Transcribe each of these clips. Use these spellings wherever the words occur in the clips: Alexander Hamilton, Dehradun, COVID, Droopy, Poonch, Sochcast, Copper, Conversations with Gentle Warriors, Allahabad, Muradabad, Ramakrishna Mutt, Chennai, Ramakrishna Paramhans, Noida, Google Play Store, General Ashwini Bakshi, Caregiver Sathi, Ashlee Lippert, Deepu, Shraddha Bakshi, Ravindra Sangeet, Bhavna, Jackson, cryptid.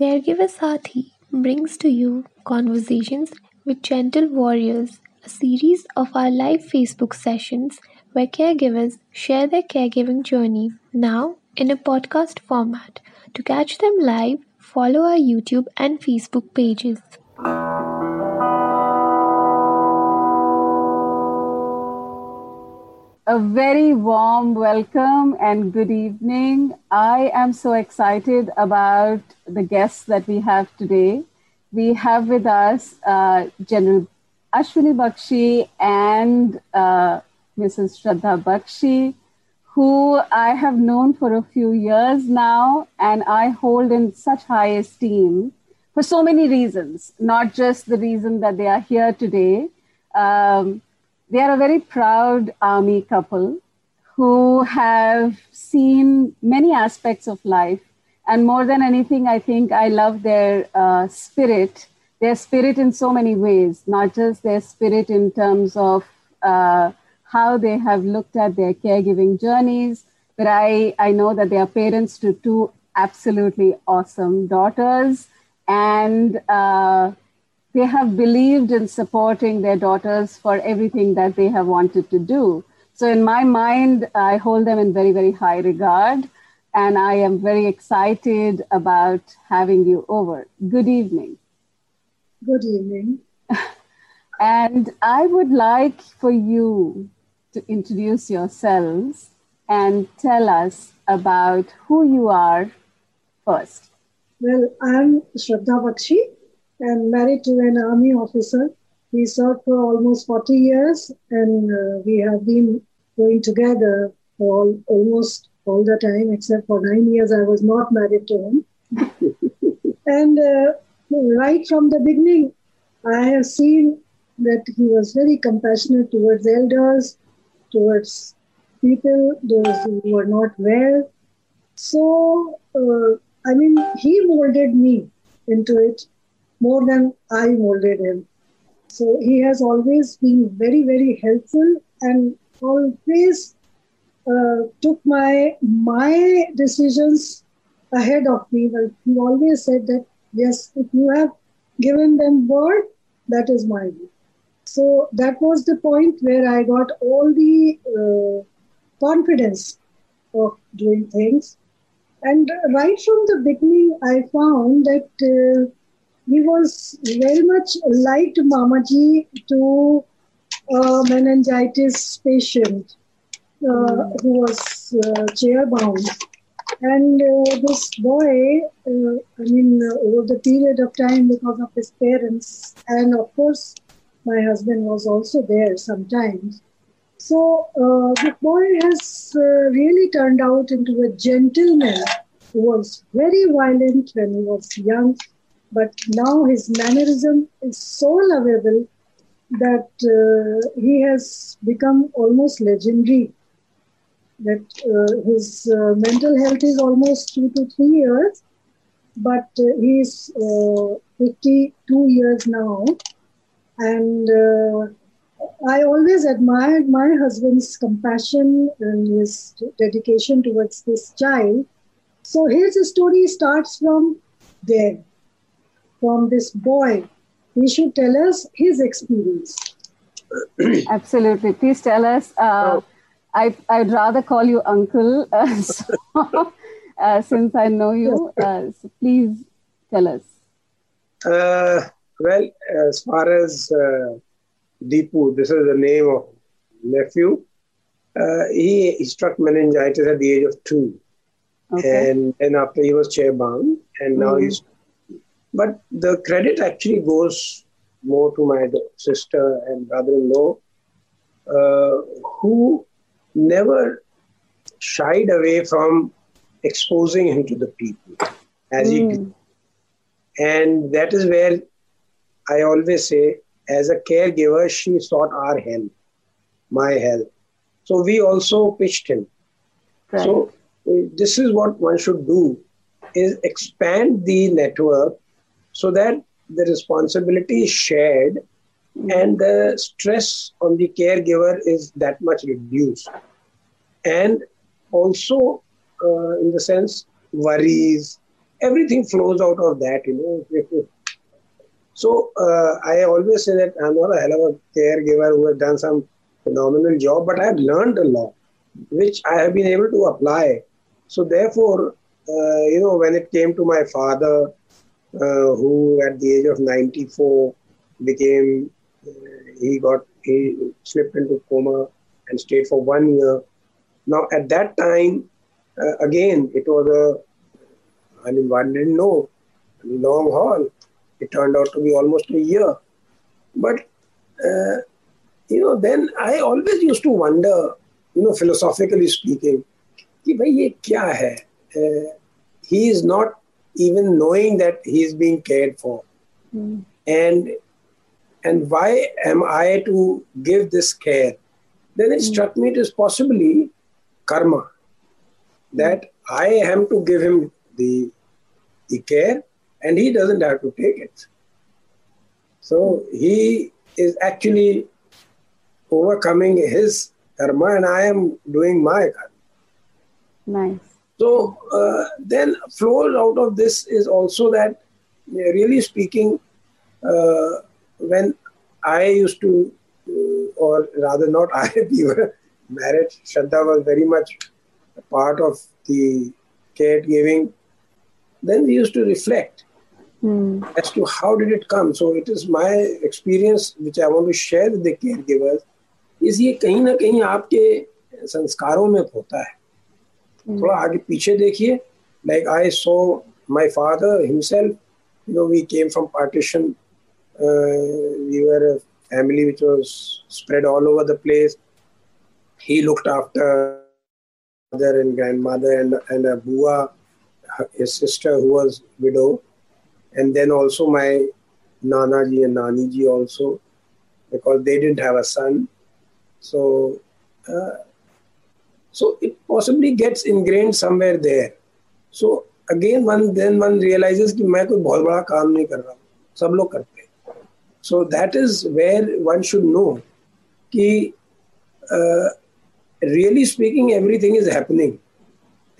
Caregiver Sathi brings to you Conversations with Gentle Warriors, a series of our live Facebook sessions where caregivers share their caregiving journey, now in a podcast format. To catch them live, follow our YouTube and Facebook pages. A very warm welcome and good evening. I am so excited about the guests that we have today. We have with us General Ashwini Bakshi and Mrs. Shraddha Bakshi, who I have known for a few years now, and I hold in such high esteem for so many reasons, not just the reason that they are here today. They are a very proud army couple who have seen many aspects of life. And more than anything, I think I love their spirit in so many ways, not just their spirit in terms of how they have looked at their caregiving journeys, but I know that they are parents to two absolutely awesome daughters, and they have believed in supporting their daughters for everything that they have wanted to do. So in my mind, I hold them in very, very high regard, and I am very excited about having you over. Good evening. Good evening. And I would like for you to introduce yourselves and tell us about who you are first. Well, I'm Shraddha Bakshi. I'm married to an army officer. We served for almost 40 years, and we have been going together for almost all the time, except for 9 years I was not married to him. And right from the beginning, I have seen that he was very compassionate towards elders, towards people, those who were not well. So, he molded me into it more than I molded him. So he has always been very, very helpful and always took my decisions ahead of me. But he always said that, yes, if you have given them word, that is my view. So that was the point where I got all the confidence of doing things. And right from the beginning, I found that he was very much like Mamaji to a meningitis patient who was chair-bound. And this boy, over the period of time because of his parents, and of course, my husband was also there sometimes. So the boy has really turned out into a gentleman who was very violent when he was young. But now his mannerism is so lovable that he has become almost legendary. That his mental health is almost 2 to 3 years, but he is 52 years now. And I always admired my husband's compassion and his dedication towards this child. So his story starts from there. From this boy, he should tell us his experience. Absolutely. Please tell us. I'd rather call you uncle since I know you. So please tell us. Well, as far as Deepu, this is the name of nephew. He struck meningitis at the age of 2. Okay. And after he was chair-bound, and now he's... But the credit actually goes more to my sister and brother-in-law, who never shied away from exposing him to the people as he did. And that is where I always say, as a caregiver, she sought our help, my help. So we also pitched him. Right. So this is what one should do, is expand the network, so that the responsibility is shared and the stress on the caregiver is that much reduced. And also, in the sense, worries, everything flows out of that, you know. So I always say that I'm not a hell of a caregiver who has done some phenomenal job, but I have learned a lot, which I have been able to apply. So therefore, you know, when it came to my father, who at the age of 94 became, he slipped into coma and stayed for 1 year. Now at that time, again, it was a, I mean, one didn't know, long haul. It turned out to be almost a year. But, you know, then I always used to wonder, you know, philosophically speaking, ki bhai ye kya hai? He is not even knowing that he is being cared for. Mm. And why am I to give this care? Then it struck me it is possibly karma, that I am to give him the care and he doesn't have to take it. So he is actually overcoming his karma and I am doing my karma. Nice. So then flows out of this is also that, really speaking, when I used to, or rather not I, we were married, Shraddha was very much a part of the caregiving. Then we used to reflect as to how did it come. So it is my experience which I want to share with the caregivers, is ये कहीं ना कहीं आपके संस्कारों में होता है. थोड़ा आगे पीछे देखिए. Like I saw my father himself, you know, we came from partition. We were a family which was spread all over the place. He looked after mother and grandmother and a bua, his sister who was widow. And then also my Nanaji and Naniji also, because they didn't have a son. So, so it possibly gets ingrained somewhere there. So again, one realizes that I am not doing a very big job. Everyone does it. So that is where one should know that really speaking, everything is happening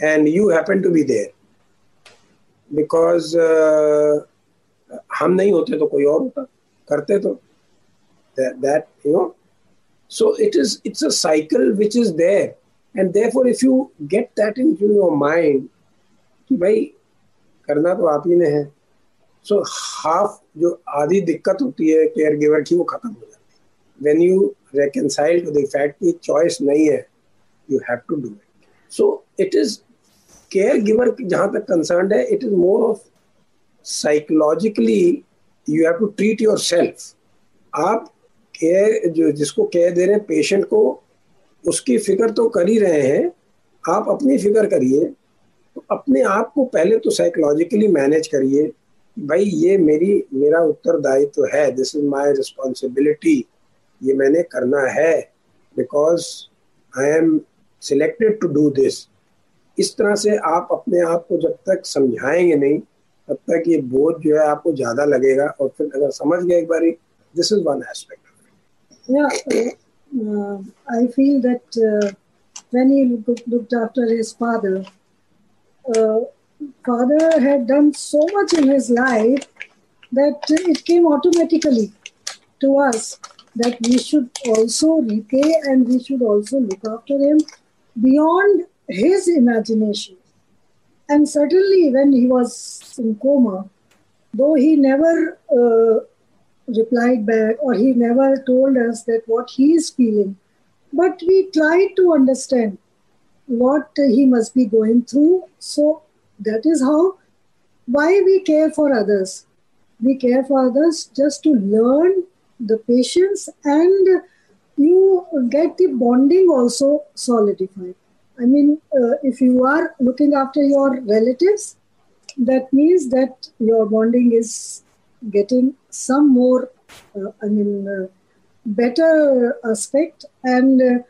and you happen to be there. Because hum nahi hote to koi aur hota, karte to that, you know. So it's a cycle which is there. And therefore, if you get that into your mind, कि भाई करना तो आप ही ने है, so half जो आधी दिक्कत होती है caregiver की वो खत्म हो जाती है. When you reconcile to the fact कि choice नहीं है, you have to do it. So it is caregiver जहाँ तक concerned है, it is more of psychologically you have to treat yourself. आप care जो जिसको care दे रहे हैं patient को उसकी फिकर तो कर ही रहे हैं, आप अपनी फिकर करिए, तो अपने आप को पहले तो साइकोलॉजिकली मैनेज करिए, भाई ये मेरा उत्तरदायित्व है, दिस इज माय रिस्पांसिबिलिटी, ये मैंने करना है, because I am selected to do this. इस तरह से आप अपने आप को जब तक समझाएंगे नहीं, तब तक ये बोझ जो है आपको ज़्यादा लगेगा. और फिर अगर समझ गए एक बारी, this is one aspect. I feel that when he looked after his father, father had done so much in his life that it came automatically to us that we should also repay and we should also look after him beyond his imagination. And certainly when he was in coma, though he never replied back or he never told us that what he is feeling, but we tried to understand what he must be going through. So that is why we care for others. We care for others just to learn the patience and you get the bonding also solidified. I mean, if you are looking after your relatives, that means that your bonding is getting some more, better aspect and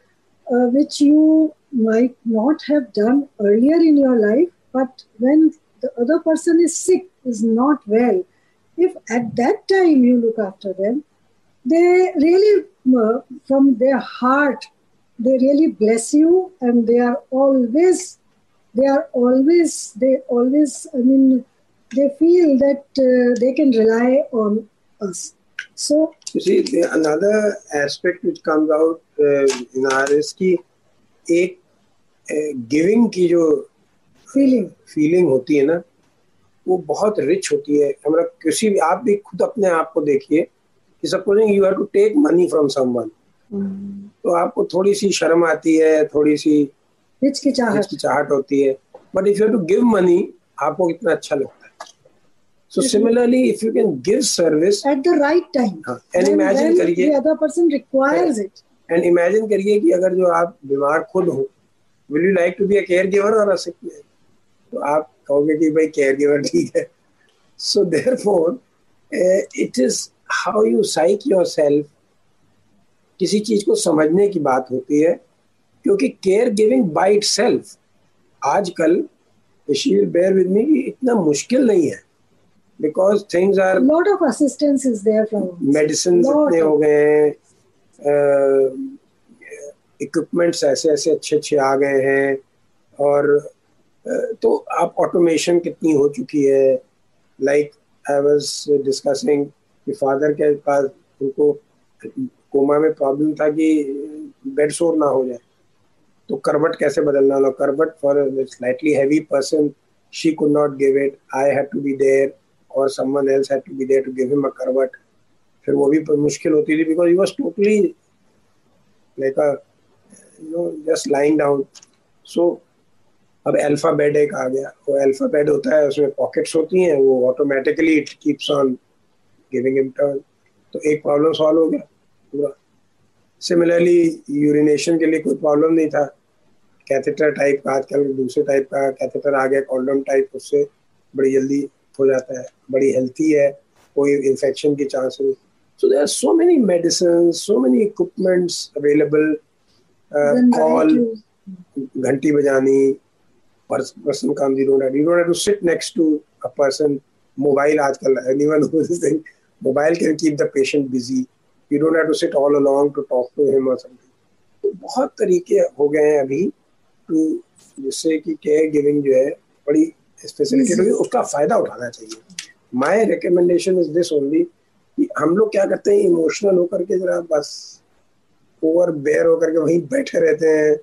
which you might not have done earlier in your life. But when the other person is sick, is not well, if at that time you look after them, they really, from their heart, they really bless you and they always they feel that they can rely on us. So you see, another aspect which comes out in our is ki ek giving ki jo feeling hoti hai na, वो बहुत rich होती है. हमारा किसी भी आप भी खुद अपने आप को देखिए कि supposing you have to take money from someone, तो आपको थोड़ी सी शर्म आती है, थोड़ी सी हिचकिचाहट होती है. But if you have to give money, आपको कितना अच्छा लगता है. So similarly, if you can give service at the right time, and imagine करिए the other person requires it. And imagine करिए कि अगर जो आप बीमार खुद हो, will you like to be a caregiver or a sick man? तो आप कहोगे कि भाई caregiver ठीक है. So therefore, it is how you psych yourself. किसी चीज को समझने की बात होती है, क्योंकि caregiving by itself आजकल she will bear with me इतना मुश्किल नहीं है, because things are a lot of assistance is there from medicines इतने हो गए हैं, equipments ऐसे अच्छे आ गए हैं, और तो आप automation कितनी हो चुकी है. Like I was discussing कि father के पास उनको कोमा में problem था कि bed sore ना हो जाए, तो करवट कैसे बदलना लो. करवट for a slightly heavy person, she could not give it. I had to be there or someone else had to be there to give him a करवट. फिर वो भी मुश्किल होती थी, because he was totally like a, you know, just lying down. So अब alpha bed एक आ गया. वो अल्फा बेड होता है, उसमें पॉकेट्स होती हैं, वो automatically it keeps on giving him turn, तो एक प्रॉब्लम सॉल्व हो गया पूरा. सिमिलरली यूरिनेशन के लिए कोई प्रॉब्लम नहीं था, कैथेटर टाइप का आजकल दूसरे टाइप का कैथेटर आ गया, कॉन्डम टाइप, उससे बड़ी जल्दी हो जाता है, बड़ी हेल्थी है, कोई इन्फेक्शन के चांस नहीं. So there are so many medicine, so many equipments available. Call, घंटी बजानी, person comes, you don't have to sit next to a person. Mobile आजकल, anyone who is saying mobile can keep the patient busy. You don't have to sit all along to talk to him or something. तो बहुत तरीके हो गए हैं अभी to, जिससे कि care giving जो है बड़ी facilitated होगी, उसका फायदा उठाना चाहिए. My recommendation is this only कि हम लोग क्या करते हैं, emotional होकर के जरा बस over bear होकर के वहीं बैठे रहते हैं,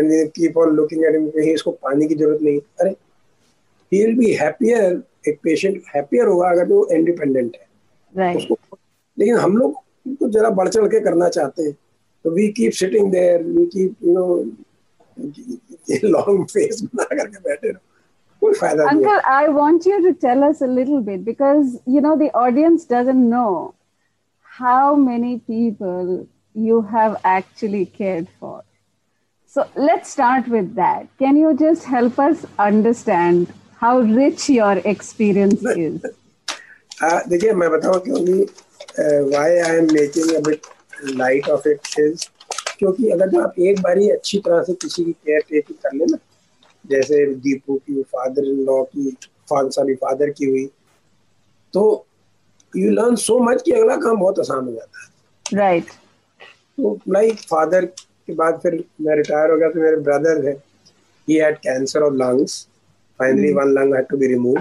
and we keep on looking at him, he इसको पानी की जरूरत नहीं. अरे he will be happier, एक patient happier होगा अगर वो independent है, right. उसको, लेकिन हम लोग उनको जरा बढ़ चढ़ के करना चाहते हैं, तो we keep sitting there, we keep you know long face बना करके बैठे रहो, कोई फायदा नहीं. Uncle, I want you to tell us a little bit, because you know the audience doesn't know how many people you have actually cared for. So let's start with that. Can you just help us understand how rich your experience is? देखिए मैं बताऊँ क्योंकि why I am making a bit light of it is क्योंकि अगर आप एक बारी अच्छी तरह से किसी की care taking कर लेना, जैसे दीपू की father-in-law की father की हुई, तो you learn so much कि अगला काम बहुत आसान हो जाता है. Right. तो like father के बाद फिर मैं रिटायर हो गया, तो मेरे ब्रदर है, he had cancer of lungs, finally one lung had to be removed.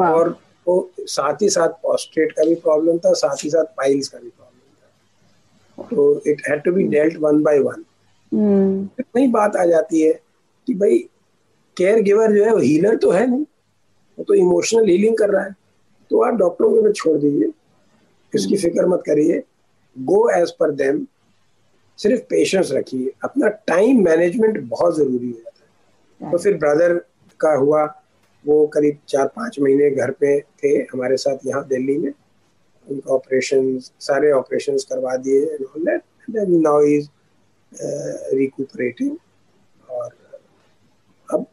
Wow. और वो साथ ही साथ prostate का भी प्रॉब्लम था, साथ ही साथ piles का भी प्रॉब्लम था, तो it had to be dealt one by one. इतनी बात आ जाती है कि भाई केयर गिवर जो है वो हीलर तो है नहीं, वो तो इमोशनल हीलिंग कर रहा है, तो आप डॉक्टरों को छोड़ दीजिए, इसकी फिक्र मत करिए, गो एज पर देम, सिर्फ पेशेंस रखिए, अपना टाइम मैनेजमेंट बहुत ज़रूरी हो जाता है. तो फिर ब्रदर का हुआ, वो करीब 4-5 महीने घर पे थे हमारे साथ यहाँ दिल्ली में, उनका ऑपरेशंस सारे ऑपरेशंस करवा दिए, and then now is recuperating. और अब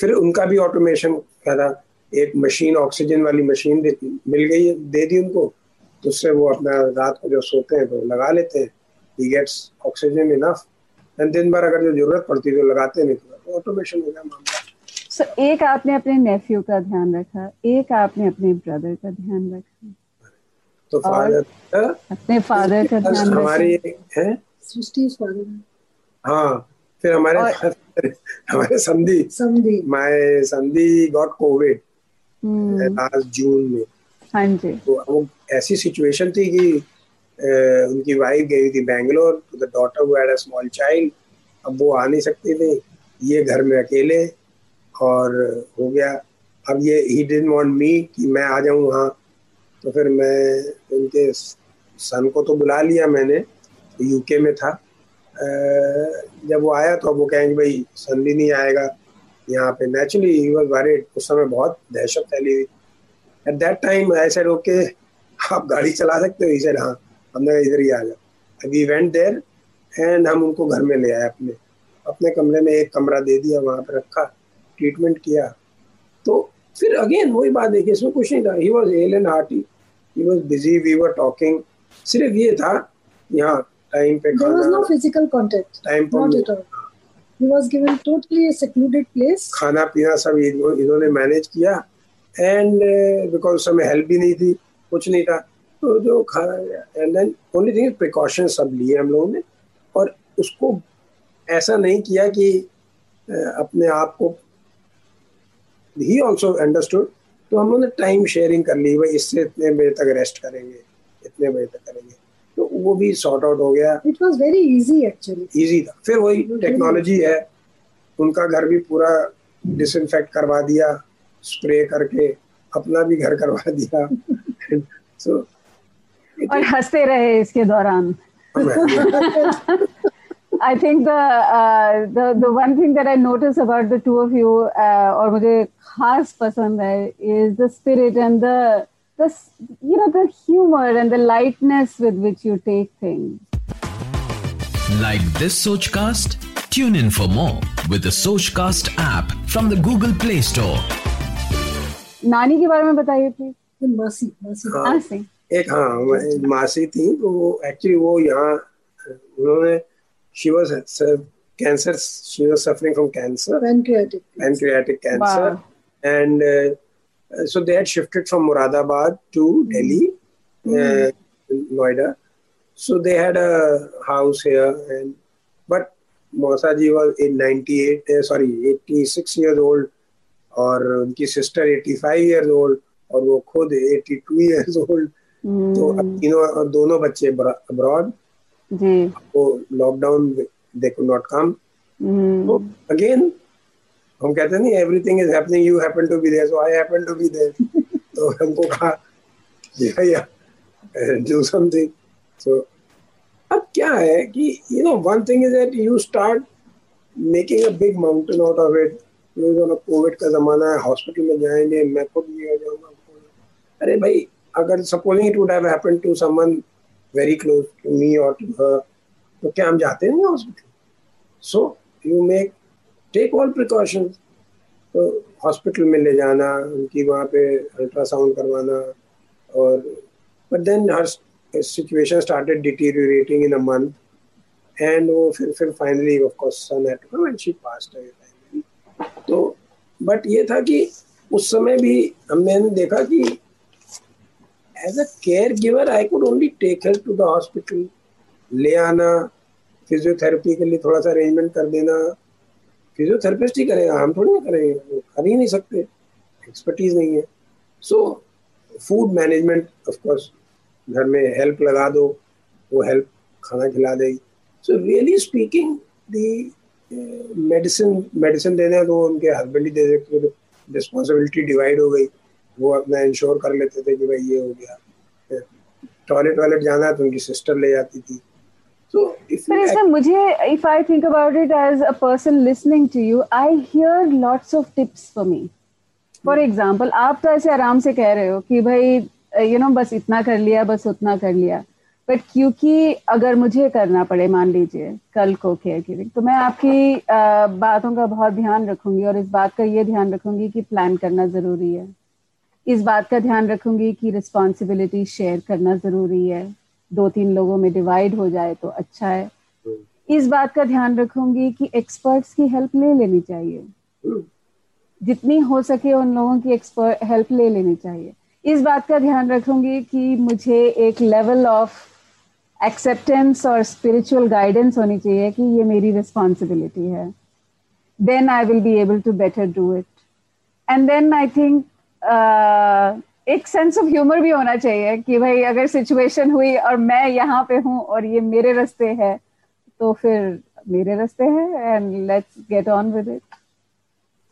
फिर उनका भी ऑटोमेशन था, एक मशीन ऑक्सीजन वाली मशीन मिल गई, दे दी उनको, उससे वो अपना रात को जो सोते हैं तो लगा लेते हैं, he gets oxygen enough, and दिन भर अगर जो जरूरत पड़ती है तो लगाते नहीं, तो ऑटोमेशन हो गया मामला. So एक आपने अपने नेफ्यू का ध्यान रखा, एक आपने अपने ब्रदर का ध्यान रखा, तो फादर अपने फादर का ध्यान रखा, हमारी है सृष्टि फादर. हाँ, फिर हमारे संधि माय संधि गॉट कोविड, लास्ट जून में। हाँ जी, तो वो ऐसी सिचुएशन थी कि उनकी वाइफ गई थी Bangalore, the daughter who had a small child, अब वो आ नहीं सकते थे, ये घर में अकेले, और हो गया अब ये ही डिडंट वांट मी कि मैं आ जाऊँ वहाँ, तो फिर मैं उनके सन को तो बुला लिया मैंने, यूके में था जब वो आया, तो अब वो कहेंगे भाई सन भी नहीं आएगा यहाँ पे, नेचुरली ही वाज वरीड, उस समय बहुत दहशत फैली हुई। At that time I said okay आप गाड़ी चला सकते हो, ही सेड हाँ, हमने इधर ही आ जाओ, वी वेंट देयर एंड हम उनको घर में ले आए, अपने अपने कमरे में एक कमरा दे दिया, वहाँ पर रखा, ट्रीटमेंट किया। तो फिर अगेन वही बात है कि इसमें कुछ नहीं था, he was hale and hearty, he was busy, we were talking, सिर्फ ये था यहाँ टाइम पे खाना, there was no physical contact, time पर he was given totally a secluded place, खाना पीना सब इन्होंने मैनेज किया, and because उसमें हेल्प भी नहीं थी, कुछ नहीं था, तो जो खाना, and then only thing is precaution सब लिए हम लोगों ने, और उसको ऐसा नहीं किया कि अपने आप को, he also understood, तो हम लोगों ने टाइम शेयरिंग कर ली, भाई इससे इतने बजे तक रेस्ट करेंगे, इतने बजे तक करेंगे, तो वो भी सॉर्ट आउट हो गया। It was very easy actually, easy था। फिर वही टेक्नोलॉजी है, उनका घर भी पूरा डिसइंफेक्ट करवा दिया स्प्रे करके, अपना भी घर करवा दिया so, और हंसते रहे इसके दौरान। I think the one thing that I notice about the two of you और मुझे खास पसंद है is the spirit and the humor and the lightness with which you take things. Like this Sochcast? Tune in for more with the Sochcast app from the Google Play Store. नानी के बारे में बताइए प्लीज। मासी एक मासी थी, वो एक्चुअली वो यहाँ उन्होंने she was suffering from cancer, pancreatic cancer, wow. And so they had shifted from Muradabad to Delhi, Noida. So they had a house here, but Mausa ji was 86 years old, और उनकी sister 85 years old, और वो खुद 82 years old. तो और दोनों बच्चे abroad. वो lockdown they could not come. So again, हम कहते नहीं everything is happening, you happen to be there, so I happen to be there. तो हमको कहा do something. So अब क्या है कि one thing is that you start making a big mountain out of it. Covid का जमाना है, हॉस्पिटल में जाएंगे, मैं खुद भी हो जाऊंगा। अरे भाई अगर supposing it would have happened to someone very close to me or to her, तो क्या हम जाते नहीं hospital? So you take all precautions. तो हॉस्पिटल में ले जाना, उनकी वहाँ पे अल्ट्रासाउंड करवाना, और but then her situation started deteriorating in a month, and वो फिर finally of course son had to come and she passed away finally. तो but ये था कि उस समय भी हमने देखा कि as a caregiver I could only take her to the hospital, ले आना, फिजियोथेरेपी के लिए थोड़ा सा अरेंजमेंट कर देना, फिजियोथेरेपिस्ट ही करेगा, हम थोड़ी ना करेंगे, कर ही नहीं सकते, एक्सपर्टीज नहीं है। So food management of course, घर में हेल्प लगा दो, वो हेल्प खाना खिला देगी। So really speaking the medicine देने तो उनके हस्बैंड ही दे देते थे, रिस्पॉन्सिबिलिटी डिवाइड हो गई, वो अपना इंश्योर कर लेते थे कि भाई ये हो गया, टॉयलेट जाना है तो उनकी सिस्टर ले जाती थी। So if I think about it as a person listening to you, I hear lots of tips for me. For example, आप तो ऐसे आराम से कह रहे हो कि भाई बस इतना कर लिया, बस उतना कर लिया, बट क्योंकि अगर मुझे करना पड़े, मान लीजिए कल को केयर गिविंग, तो मैं आपकी बातों का बहुत ध्यान रखूंगी, और इस बात का ये ध्यान रखूंगी कि प्लान करना जरूरी है, इस बात का ध्यान रखूंगी कि रिस्पॉन्सिबिलिटी शेयर करना जरूरी है, 2-3 लोगों में डिवाइड हो जाए तो अच्छा है, इस बात का ध्यान रखूंगी कि एक्सपर्ट्स की हेल्प ले लेनी चाहिए, जितनी हो सके उन लोगों की एक्सपर्ट हेल्प ले लेनी चाहिए, इस बात का ध्यान रखूंगी कि मुझे एक लेवल ऑफ एक्सेप्टेंस और स्पिरिचुअल गाइडेंस होनी चाहिए कि ये मेरी रिस्पॉन्सिबिलिटी है, then I will be able to better do it, and then I think एक सेंस ऑफ ह्यूमर भी होना चाहिए कि भाई अगर सिचुएशन हुई और मैं यहाँ पे हूँ और ये मेरे रास्ते है तो फिर मेरे रास्ते है and let's get on with it.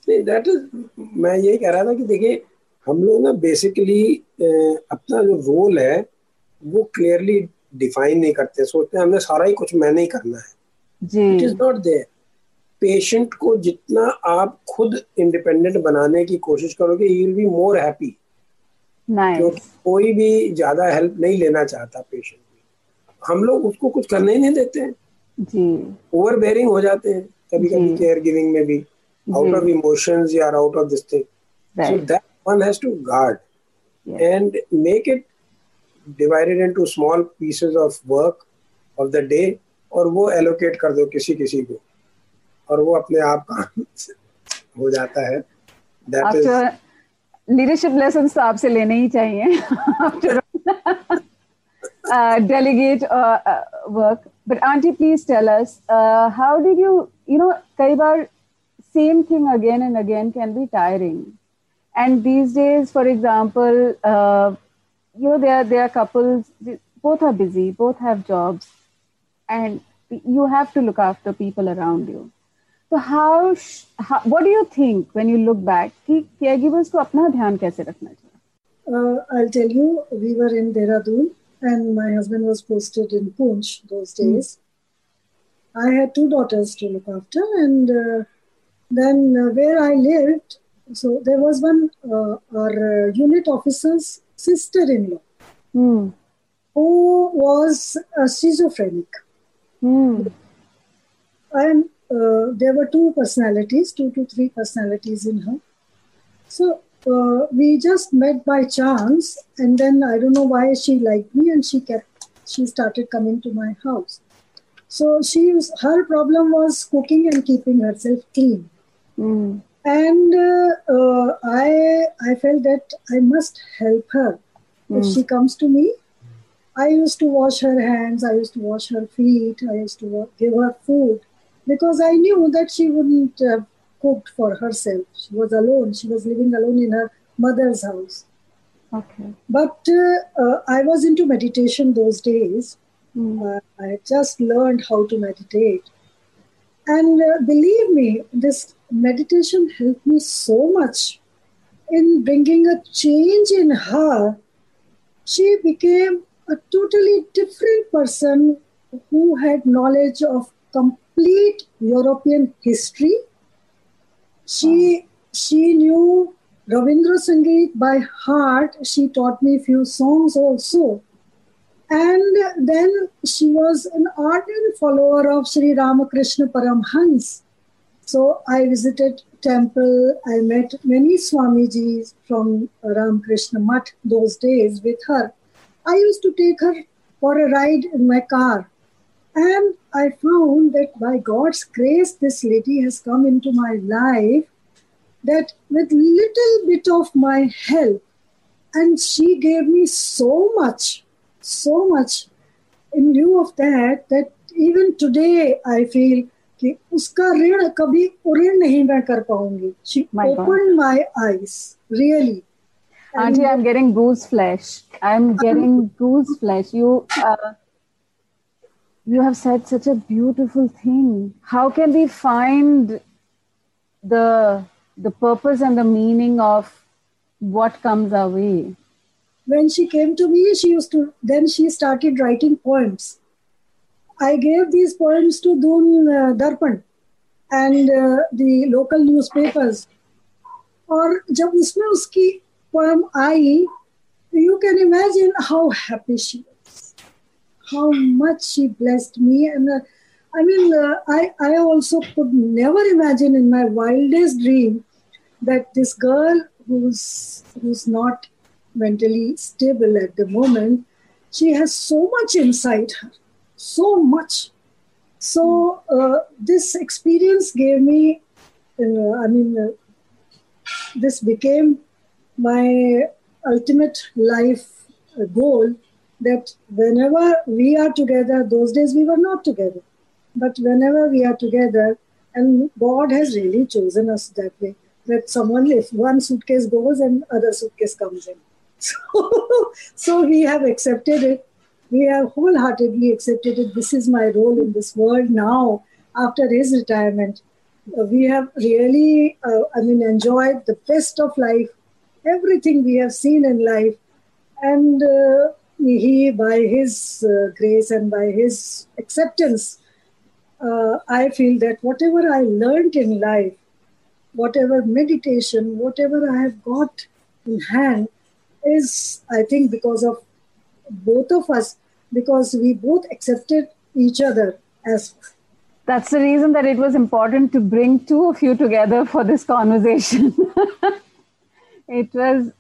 नहीं, दैट इज, मैं यही कह रहा था कि देखिए हम लोग ना बेसिकली अपना जो रोल है वो क्लियरली डिफाइन नहीं करते, सोचते हैं हमने सारा ही कुछ मैंने ही करना है. जी, it is not there. Patient को जितना आप खुद इंडिपेंडेंट बनाने की कोशिश करोगे you will be more happy. क्योंकि कोई भी ज्यादा हेल्प नहीं लेना चाहता पेशेंट. हम लोग उसको कुछ करने ही नहीं देते हैं, ओवर बेयरिंग हो जाते हैं कभी कभी केयर गिविंग में भी, आउट ऑफ इमोशंस या out of this thing. So that one has to guard and make it divided into small pieces of work of the day और वो एलोकेट कर दो किसी किसी को और वो अपने आप काम हो जाता है. दैट इज लीडरशिप लेसन्स तो आपसे लेने ही चाहिए. Delegate work. But aunty please tell us how did you know कई बार same thing again and again can be tiring and these days for example you know there couples both are busy both have jobs and you have to look after people around you. So how what do you think when you look back ki caregivers ko apna dhyan kaise rakhna chahiye? I'll tell you, we were in Dehradun and my husband was posted in Poonch those days. I had two daughters to look after and then where I lived, so there was one our unit officer's sister-in-law who was a schizophrenic. And there were two to three personalities in her. So we just met by chance and then I don't know why she liked me and she started coming to my house. So her problem was cooking and keeping herself clean. And I felt that I must help her. If she comes to me, I used to wash her hands, I used to wash her feet, I used to give her food because I knew that she wouldn't have cooked for herself. She was alone, she was living alone in her mother's house. Okay. But I was into meditation those days. I had just learned how to meditate. And believe me, this meditation helped me so much in bringing a change in her. She became a totally different person who had knowledge of complete European history. She knew Ravindra Sangeet by heart. She taught me few songs also. And then she was an ardent follower of Sri Ramakrishna Paramhans. So I visited temple. I met many Swamijis from Ramakrishna Mutt those days with her. I used to take her for a ride in my car and I found that by God's grace this lady has come into my life that with little bit of my help, and she gave me so much in lieu of that even today I feel ki uska rin kabhi urin nahi main kar paungi. She opened my eyes, really. Auntie, I'm getting goose flesh. You have said such a beautiful thing. How can we find the purpose and the meaning of what comes our way? When she came to me, she started writing poems. I gave these poems to Darpan and the local newspapers. और जब उसमें उसकी poem I, you can imagine how happy she was, how much she blessed me. And I also could never imagine in my wildest dream that this girl who's not mentally stable at the moment, she has so much inside her, so much. So this experience gave me, this became my ultimate life goal that whenever we are together, those days we were not together, but whenever we are together, and God has really chosen us that way, that someone, if one suitcase goes and other suitcase comes in. So we have accepted it. We have wholeheartedly accepted it. This is my role in this world now, after his retirement. We have really, enjoyed the best of life, everything we have seen in life. And he, by his grace and by his acceptance, I feel that whatever I learned in life, whatever meditation, whatever I have got in hand is, I think, because of both of us, because we both accepted each other as. That's the reason that it was important to bring two of you together for this conversation. It was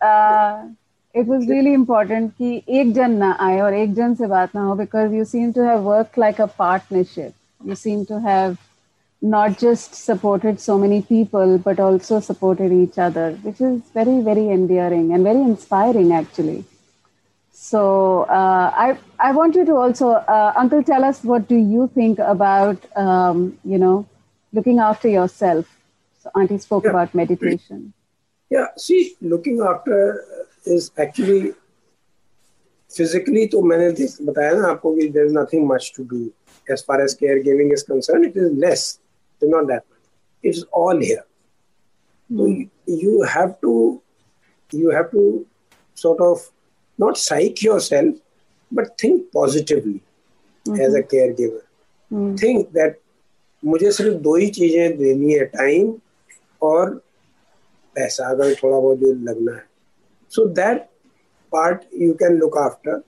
really important ki ek jan na aaye aur ek jan se baat na ho, because you seem to have worked like a partnership. You seem to have not just supported so many people, but also supported each other, which is very, very endearing and very inspiring, actually. So I want you to also, Uncle, tell us, what do you think about, looking after yourself? So Auntie spoke about meditation. Yeah, see, looking after is actually, physically, to maine bataya na aapko ki there's nothing much to do. As far as caregiving is concerned, it is less. It's not that much. It's all here. Mm. So you have to sort of not psych yourself, but think positively as a caregiver. Think that मुझे सिर्फ दो ही चीजें देनी है, time और पैसा, अगर थोड़ा बहुत लगना है. So that part you can look after.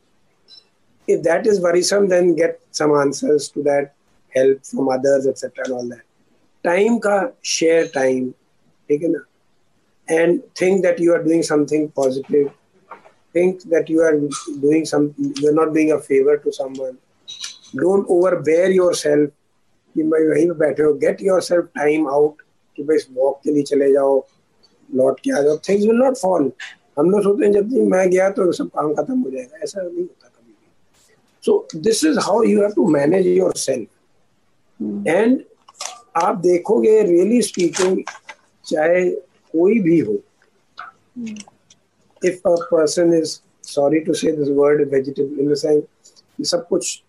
If that is worrisome, then get some answers to that, help from others, etc. and all that. Time ka share time, okay na? And think that you are doing something positive. Think that you are doing something, you are not doing a favor to someone. Don't overbear yourself. Get yourself time out. Walk ke liye chale jao, lot ke aa jao. Things will not fall. हम लोग सोचते हैं जब भी मैं गया तो सब काम खत्म हो जाएगा, ऐसा नहीं होता कभी भी. So this is how you have to manage yourself. And आप देखोगे really speaking, चाहे कोई भी हो, if a person is, sorry to say this word, vegetable in the sense, सब कुछ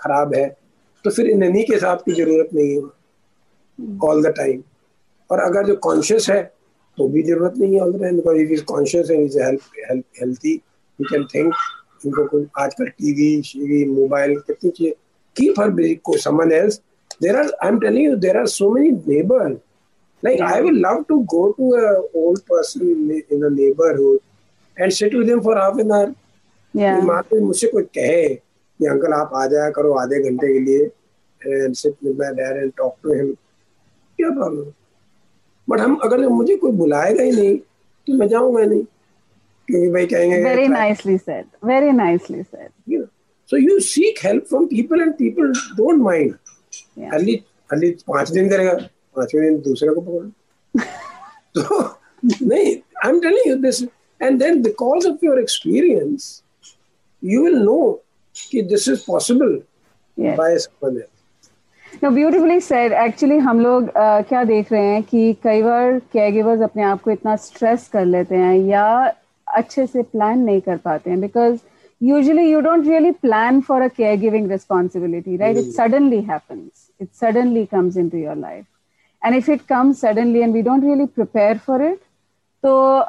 खराब है, तो फिर इन्हीं के साथ की जरूरत नहीं है all the time. और अगर जो conscious है तो भी जरूरत नहीं है all the time, because if he is conscious and he is healthy, he can think. आजकल टीवी, मोबाइल कितनी चीजें, keep her busy with someone else. I'm telling you there are so many neighbors. Like I would love to go to an old person in a neighborhood and sit with him for half an hour. Yeah. मुझसे कोई कहे कि uncle आप आ जाया करो आधे घंटे के लिए and sit with my dad and talk to him. क्या problem? But हम अगर मुझे कोई बुलाएगा ही नहीं तो मैं जाऊँगा नहीं, क्योंकि भाई कहेंगे. Very nicely said. Very nicely said. Yeah. So you seek help from people and people don't mind. Yeah. Ali 5 दिन करेगा. So, I'm telling you this, and then because of your experience, you will know that this is possible by someone else. No, beautifully said. Actually, हम लोग क्या देख रहे हैं कि कई बार caregivers अपने आप को इतना stress कर लेते हैं या अच्छे से plan नहीं कर पाते हैं, because usually you don't really plan for a caregiving responsibility, right? It suddenly happens. It suddenly comes into your life. And if it comes suddenly and we don't really prepare for it, so,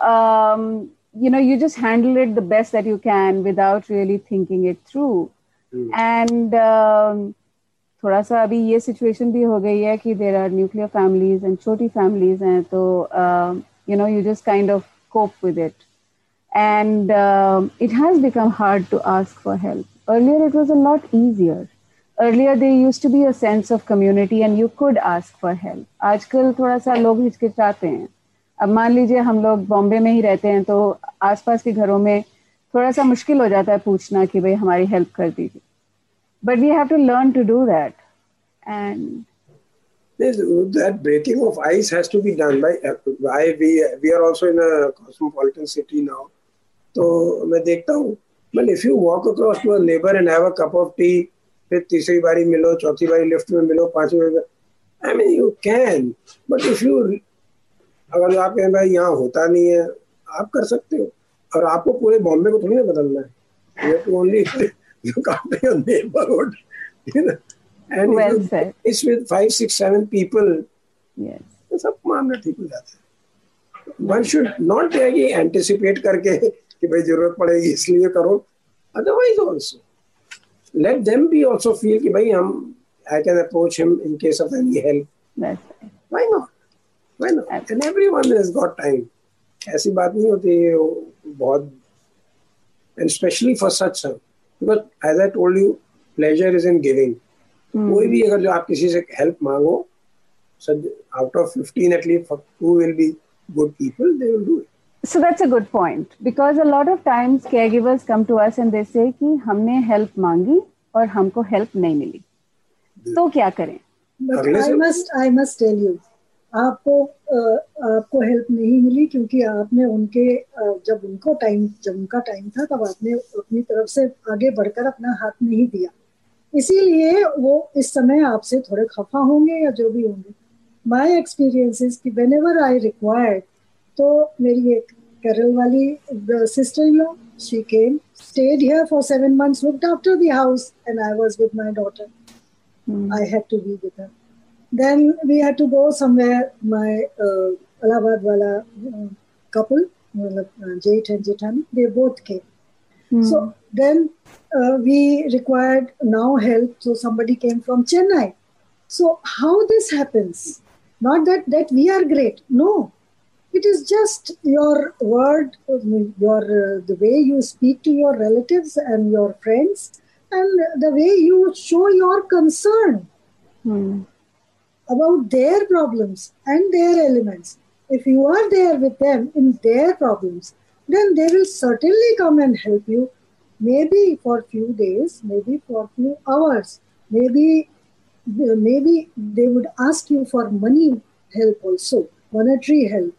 you just handle it the best that you can without really thinking it through. And thoda sa abhi ye situation bhi ho gayi hai ki there are nuclear families and choti families hain, so, you just kind of cope with it. And it has become hard to ask for help. Earlier, it was a lot easier. Earlier, there used to be a sense of community and you could ask for help. आजकल थोड़ा सा लोग हिचकिचाते हैं. अब मान लीजिए हम लोग बॉम्बे में ही रहते हैं, तो आसपास के घरों में थोड़ा सा मुश्किल हो जाता है पूछना कि भाई हमारी हेल्प कर दीजिए. But we have to learn to do that. And that breaking of ice has to be done by. We are also in a cosmopolitan city now. So मैं देखता हूँ. But if you walk across to a neighbor and have a cup of tea, फिर तीसरी बारी मिलो, चौथी बारी lift में मिलो, पांचवी बारी, I mean you can, but if you अगर आप कहें भाई यहाँ होता नहीं है, आप कर सकते हो, और आपको पूरे बॉम्बे को थोड़ी ना बदलना है. You have to only look after your neighborhood. You know? And well if you, it's with 5, 6, 7 people. Yes. सब मामला ठीक हो जाता है. One should not anticipate करके कि भाई जरूरत पड़ेगी इसलिए करो. Otherwise also, let them be also feel कि भाई हम I can approach him in case of any help. That's right. Why not? Why not? That's and everyone has got time. ऐसी बात नहीं होती है बहुत, and especially for such some, because as I told you, pleasure is in giving. कोई भी अगर जो आप किसी से help मांगो, so out of 15 at least, 2 will be good people, they will do it. So that's a good point, because a lot of times caregivers come to us and they say कि हमने help मांगी और हमको help नहीं मिली, तो क्या करें? But I must tell you, आपको हेल्प नहीं मिली क्योंकि आपने उनके जब उनका टाइम था तब आपने अपनी तरफ से आगे बढ़कर अपना हाथ नहीं दिया, इसीलिए वो इस समय आपसे थोड़े खफा होंगे या जो भी होंगे. माय एक्सपीरियंसेस कि व्हेनेवर आई रिक्वायर्ड, तो मेरी एक केरल वाली sister in law, she came, stayed here for 7 months, looked after the house, and I was with my daughter. I had to be with her. Then we had to go somewhere, my Allahabad wala couple, Jait and Jaitani, they both came. Mm. So then we required now help, so somebody came from Chennai. So how this happens? Not that we are great, no. It is just your word, the way you speak to your relatives and your friends, and the way you show your concern. Mm. About their problems and their elements. If you are there with them in their problems, then they will certainly come and help you, maybe for few days, maybe for few hours, maybe they would ask you for money help also, monetary help.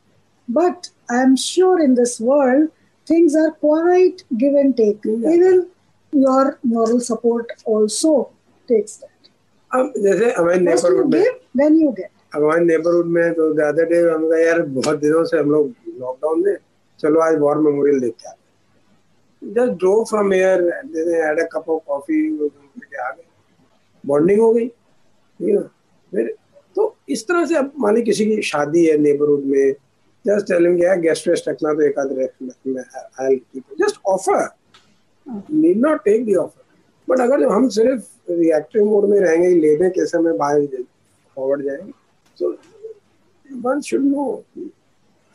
But I am sure in this world, things are quite give and take. Yeah. Even your moral support also takes that. जैसे हमारे neighbourhood में तो ज्यादा day हम कहा यार बहुत दिनों से हम लोग लॉकडाउन में, चलो आज वॉर मेमोरियल देखते हैं. Just drove from here, had a cup of coffee, आ गए, बॉन्डिंग हो गई. फिर तो इस तरह से अब माने किसी की शादी है नेबरहुड में, जस्ट टेलिंग यार गेस्ट वेस्ट रखना तो एक आध, just offer, need not take the offer. But अगर हम सिर्फ रिएक्टिव मोड में रहेंगे, लेने के समय बाहर फॉरवर्ड जाएंगे, so one should know.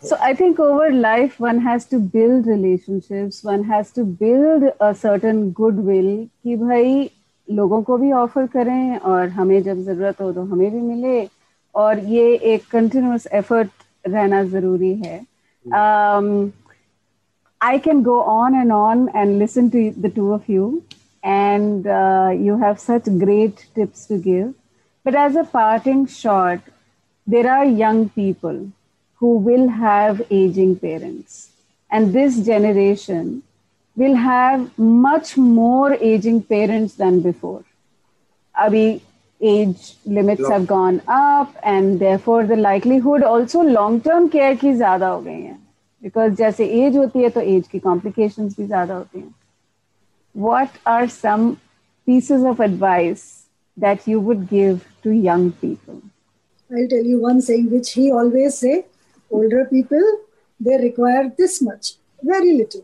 So I think over life one has to build relationships, one has to build a certain goodwill कि भाई लोगों को भी ऑफर करें और हमें जब जरूरत हो तो हमें भी मिले, और ये एक कंटिन्यूअस एफर्ट रहना जरूरी है. I can go on and listen to the two of you. And you have such great tips to give. But as a parting shot, there are young people who will have aging parents. And this generation will have much more aging parents than before. Abhi age limits have gone up, and therefore the likelihood also long-term care ki zyada ho gayi hai. Because jaise age hoti hai, to age ki complications bhi zyada hoti hai. What are some pieces of advice that you would give to young people? I'll tell you one saying which he always say, older people, they require this much, very little.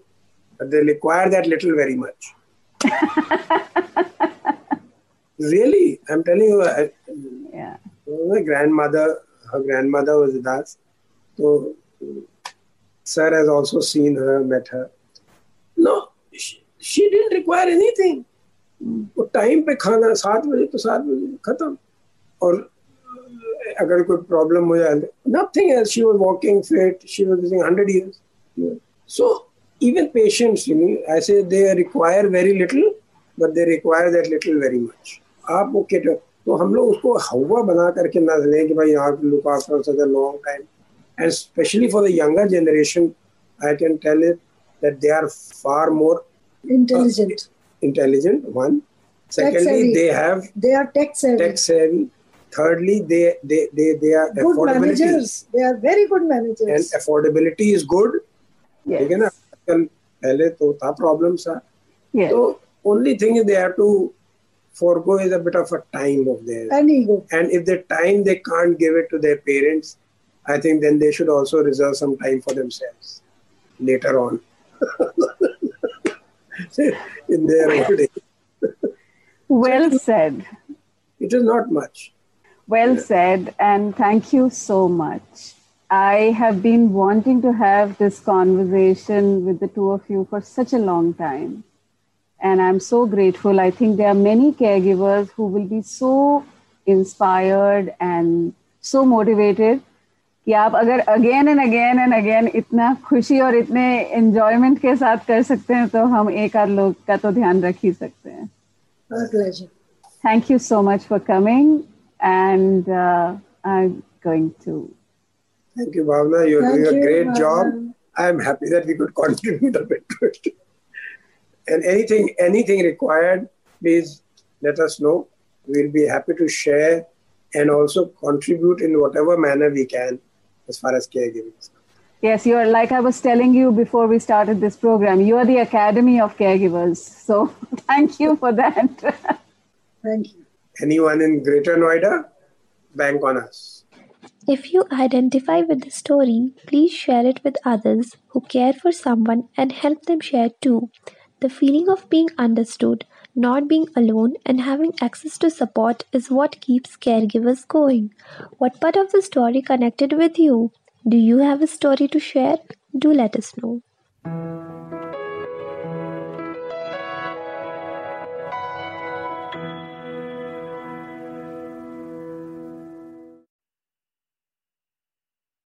But they require that little very much. Really, I'm telling you, my grandmother, her grandmother was with us. So, sir has also seen her, met her. No, she didn't require anything. वो time पे खाना 7 बजे तो 7 बजे खत्म, और अगर कोई प्रॉब्लम हो जाए nothing else. She was walking fit, she was living 100 years. So even patients you know ऐसे they require very little but they require that little very much. आप वो केटर तो हम लोग उसको हवा बना करके ना दें कि भाई यहाँ look after such a long time, and specially for the younger generation I can tell it that they are far more intelligent, one. Secondly, they are tech savvy. Thirdly, they are good affordability. Managers. They are very good managers. And affordability is good. Yes. पहले तो था problems था. Yes. So only thing is they have to forego is a bit of a time of theirs. And ego. And if the time they can't give it to their parents, I think then they should also reserve some time for themselves later on in their own day. Well said. It is not much. Well said, and thank you so much. I have been wanting to have this conversation with the two of you for such a long time. And I'm so grateful. I think there are many caregivers who will be so inspired and so motivated कि आप अगर again and again and again इतना खुशी और इतने enjoyment के साथ कर सकते हैं तो हम एक आध लोग का तो ध्यान रख ही सकते हैं. My pleasure. Thank you so much for coming, and I'm going to. Thank you, Bhavna. You're doing a great job. I'm happy that we could contribute a bit to it. And anything required, please let us know. We'll be happy to share and also contribute in whatever manner we can as far as caregiving is concerned. Yes, you are, like I was telling you before we started this program, you are the Academy of Caregivers. So thank you for that. Thank you. Anyone in Greater Noida, bank on us. If you identify with the story, please share it with others who care for someone and help them share too. The feeling of being understood, not being alone, and having access to support is what keeps caregivers going. What part of the story connected with you? Do you have a story to share? Do let us know.